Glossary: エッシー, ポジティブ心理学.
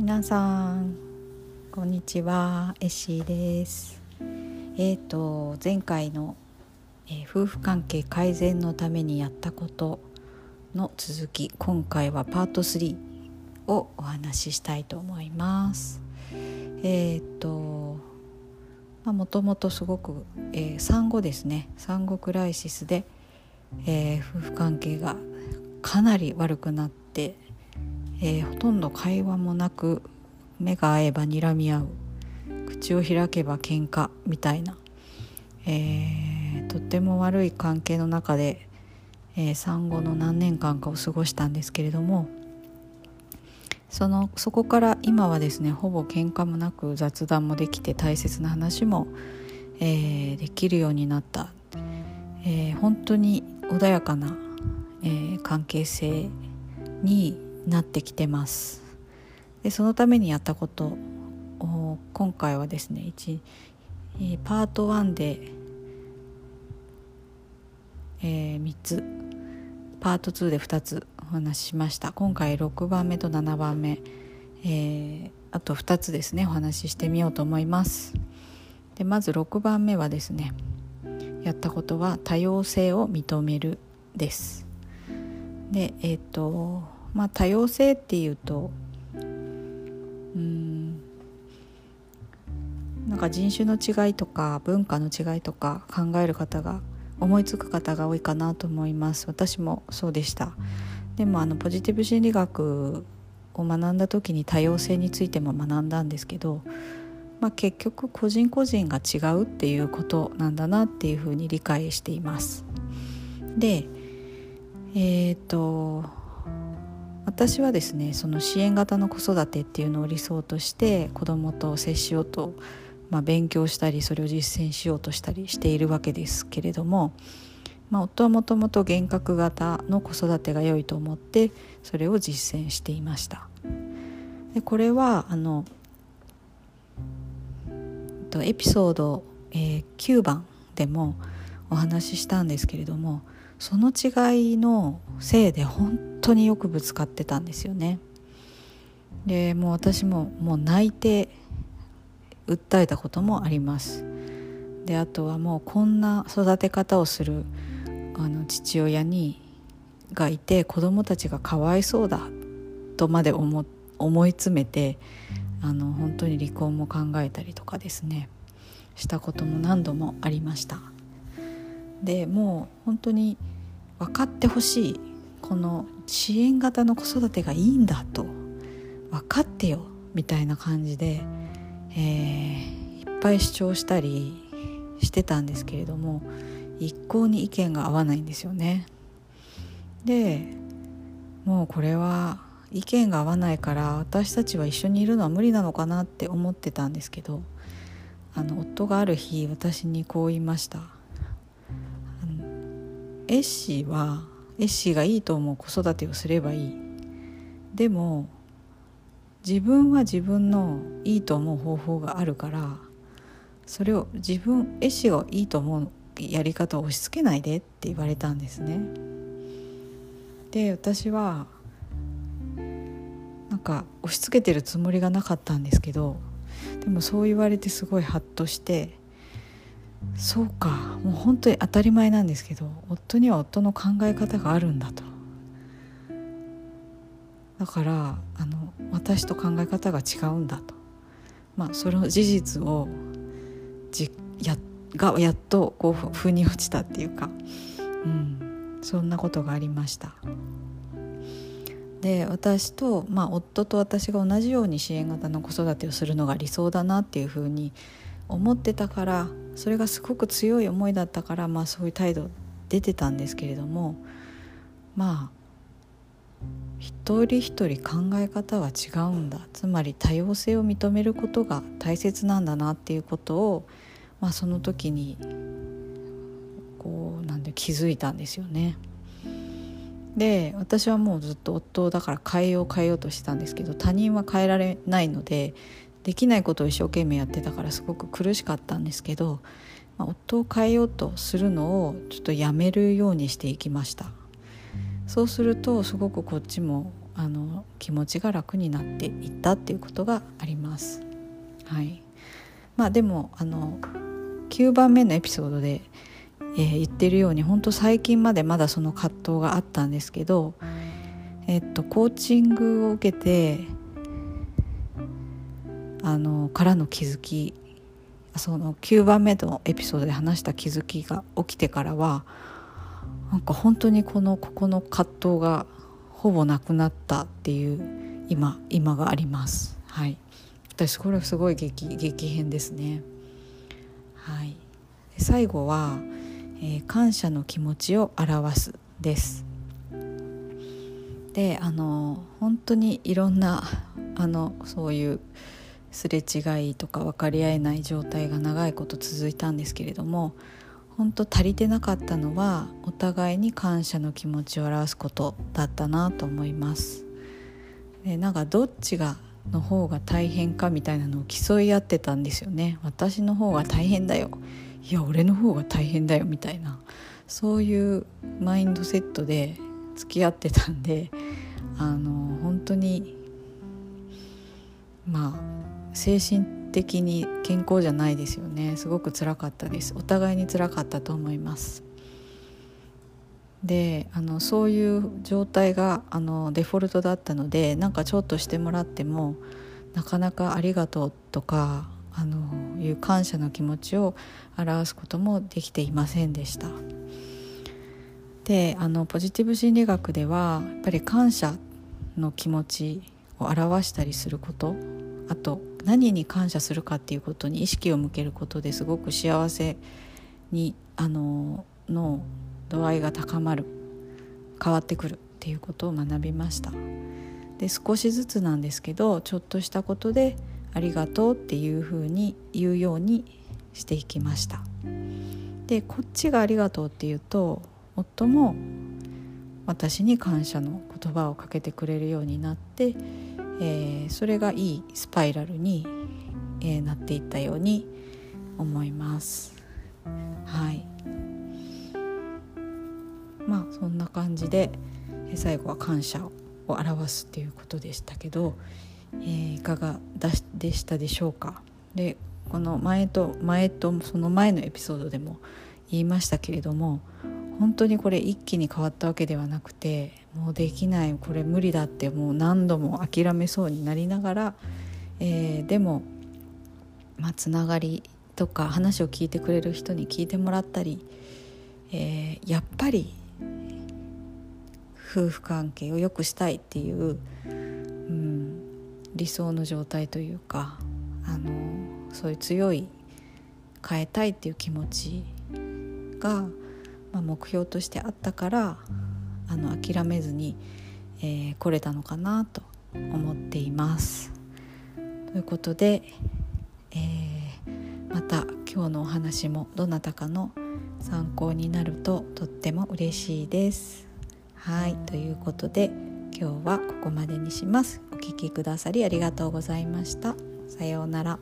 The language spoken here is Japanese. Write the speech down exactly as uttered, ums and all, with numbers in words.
皆さんこんにちは、エッシーです。えーと前回の、えー、夫婦関係改善のためにやったことの続き、今回はパートスリーをお話ししたいと思います。えーとまあ、もともとすごく、えー、産後ですね、産後クライシスで、えー、夫婦関係がかなり悪くなってえー、ほとんど会話もなく、目が合えば睨み合う、口を開けば喧嘩みたいな、えー、とっても悪い関係の中で、えー、産後の何年間かを過ごしたんですけれども、そのそこから今はですね、ほぼ喧嘩もなく雑談もできて、大切な話も、えー、できるようになった、えー、本当に穏やかな、えー、関係性になってきてます。で、そのためにやったことを今回はですね、いちパートワンで、えー、みっつ、パートツーでふたつお話ししました。今回ろくばんめとななばんめ、えー、あとふたつですね、お話ししてみようと思います。で、まずろくばんめはですね、やったことは多様性を認めるです。で、えっとまあ、多様性っていうと、うーんなんか人種の違いとか文化の違いとか考える方が、思いつく方が多いかなと思います。私もそうでした。でもあのポジティブ心理学を学んだ時に多様性についても学んだんですけど、まあ、結局個人個人が違うっていうことなんだなっていうふうに理解しています。でえっと私はですね、その支援型の子育てっていうのを理想として、子どもと接しようと、まあ、勉強したりそれを実践しようとしたりしているわけですけれども、まあ、夫はもともと厳格型の子育てが良いと思って、それを実践していました。でこれはあのエピソードきゅうばんでもお話ししたんですけれども、その違いのせいで本当によくぶつかってたんですよね。で、もう私ももう泣いて訴えたこともあります。で、あとはもうこんな育て方をするあの父親にがいて、子供たちがかわいそうだとまで 思, 思い詰めて、あの本当に離婚も考えたりとかですね、したことも何度もありました。でもう本当に分かってほしい、この支援型の子育てがいいんだと分かってよみたいな感じで、えー、いっぱい主張したりしてたんですけれども、一向に意見が合わないんですよね。でもうこれは意見が合わないから、私たちは一緒にいるのは無理なのかなって思ってたんですけど、あの夫がある日私にこう言いました。エッシーはエッシーがいいと思う子育てをすればいい。でも自分は自分のいいと思う方法があるから、それを自分エッシーがいいと思うやり方を押し付けないでって言われたんですね。で私はなんか押し付けてるつもりがなかったんですけど、でもそう言われてすごいハッとして、そうか、もう本当に当たり前なんですけど、夫には夫の考え方があるんだと。だからあの私と考え方が違うんだと。まあその事実をじやがやっとこう腑に落ちたっていうか、うん、そんなことがありました。で私と、まあ、夫と私が同じように支援型の子育てをするのが理想だなっていうふうに思ってたから、それがすごく強い思いだったから、まあ、そういう態度出てたんですけれども、まあ一人一人考え方は違うんだ、つまり多様性を認めることが大切なんだなっていうことを、まあ、その時にこうなんで気づいたんですよね。で私はもうずっと夫をだから変えよう変えようとしてたんですけど、他人は変えられないので、できないことを一生懸命やってたからすごく苦しかったんですけど、まあ、夫を変えようとするのをちょっとやめるようにしていきました。そうするとすごくこっちもあの気持ちが楽になっていったっていうことがあります。はい。まあでもあのきゅうばんめのエピソードで、えー、言ってるように本当最近までまだその葛藤があったんですけど、えっとコーチングを受けてあのからの気づき、そのきゅうばんめのエピソードで話した気づきが起きてからはなんか本当にこのここの葛藤がほぼなくなったっていう今今があります。はい。私これすごい激激変ですね。はい。で最後は、えー、感謝の気持ちを表すです。で、あの本当にいろんなあのそういうすれ違いとか分かり合えない状態が長いこと続いたんですけれども、本当足りてなかったのはお互いに感謝の気持ちを表すことだったなと思います。でなんかどっちがの方が大変かみたいなのを競い合ってたんですよね。私の方が大変だよ、いや俺の方が大変だよみたいな、そういうマインドセットで付き合ってたんで、あの本当にまあ精神的に健康じゃないですよね。すごく辛かったです。お互いに辛かったと思います。で、あのそういう状態があのデフォルトだったので、なんかちょっとしてもらってもなかなかありがとうとかあのいう感謝の気持ちを表すこともできていませんでした。で、あのポジティブ心理学ではやっぱり感謝の気持ちを表したりすること、あと何に感謝するかっていうことに意識を向けることですごく幸せにあのの度合いが高まる、変わってくるっていうことを学びました。で少しずつなんですけどちょっとしたことでありがとうっていうふうに言うようにしていきました。でこっちがありがとうっていうと夫も私に感謝の言葉をかけてくれるようになってえー、それがいいスパイラルに、えー、なっていったように思います。はい。まあそんな感じで、えー、最後は感謝を表すっていうことでしたけど、えー、いかがでしたでしょうか。で、この前と前とその前のエピソードでも言いましたけれども、本当にこれ一気に変わったわけではなくて、もうできない、これ無理だってもう何度も諦めそうになりながら、えー、でも、まあ、つながりとか話を聞いてくれる人に聞いてもらったり、えー、やっぱり夫婦関係を良くしたいっていう、うん、理想の状態というか、あのそういう強い変えたいっていう気持ちがまあ、目標としてあったからあの諦めずに、えー、来れたのかなと思っています。ということで、えー、また今日のお話もどなたかの参考になるととっても嬉しいです。はい、ということで今日はここまでにします。お聞きくださりありがとうございました。さようなら。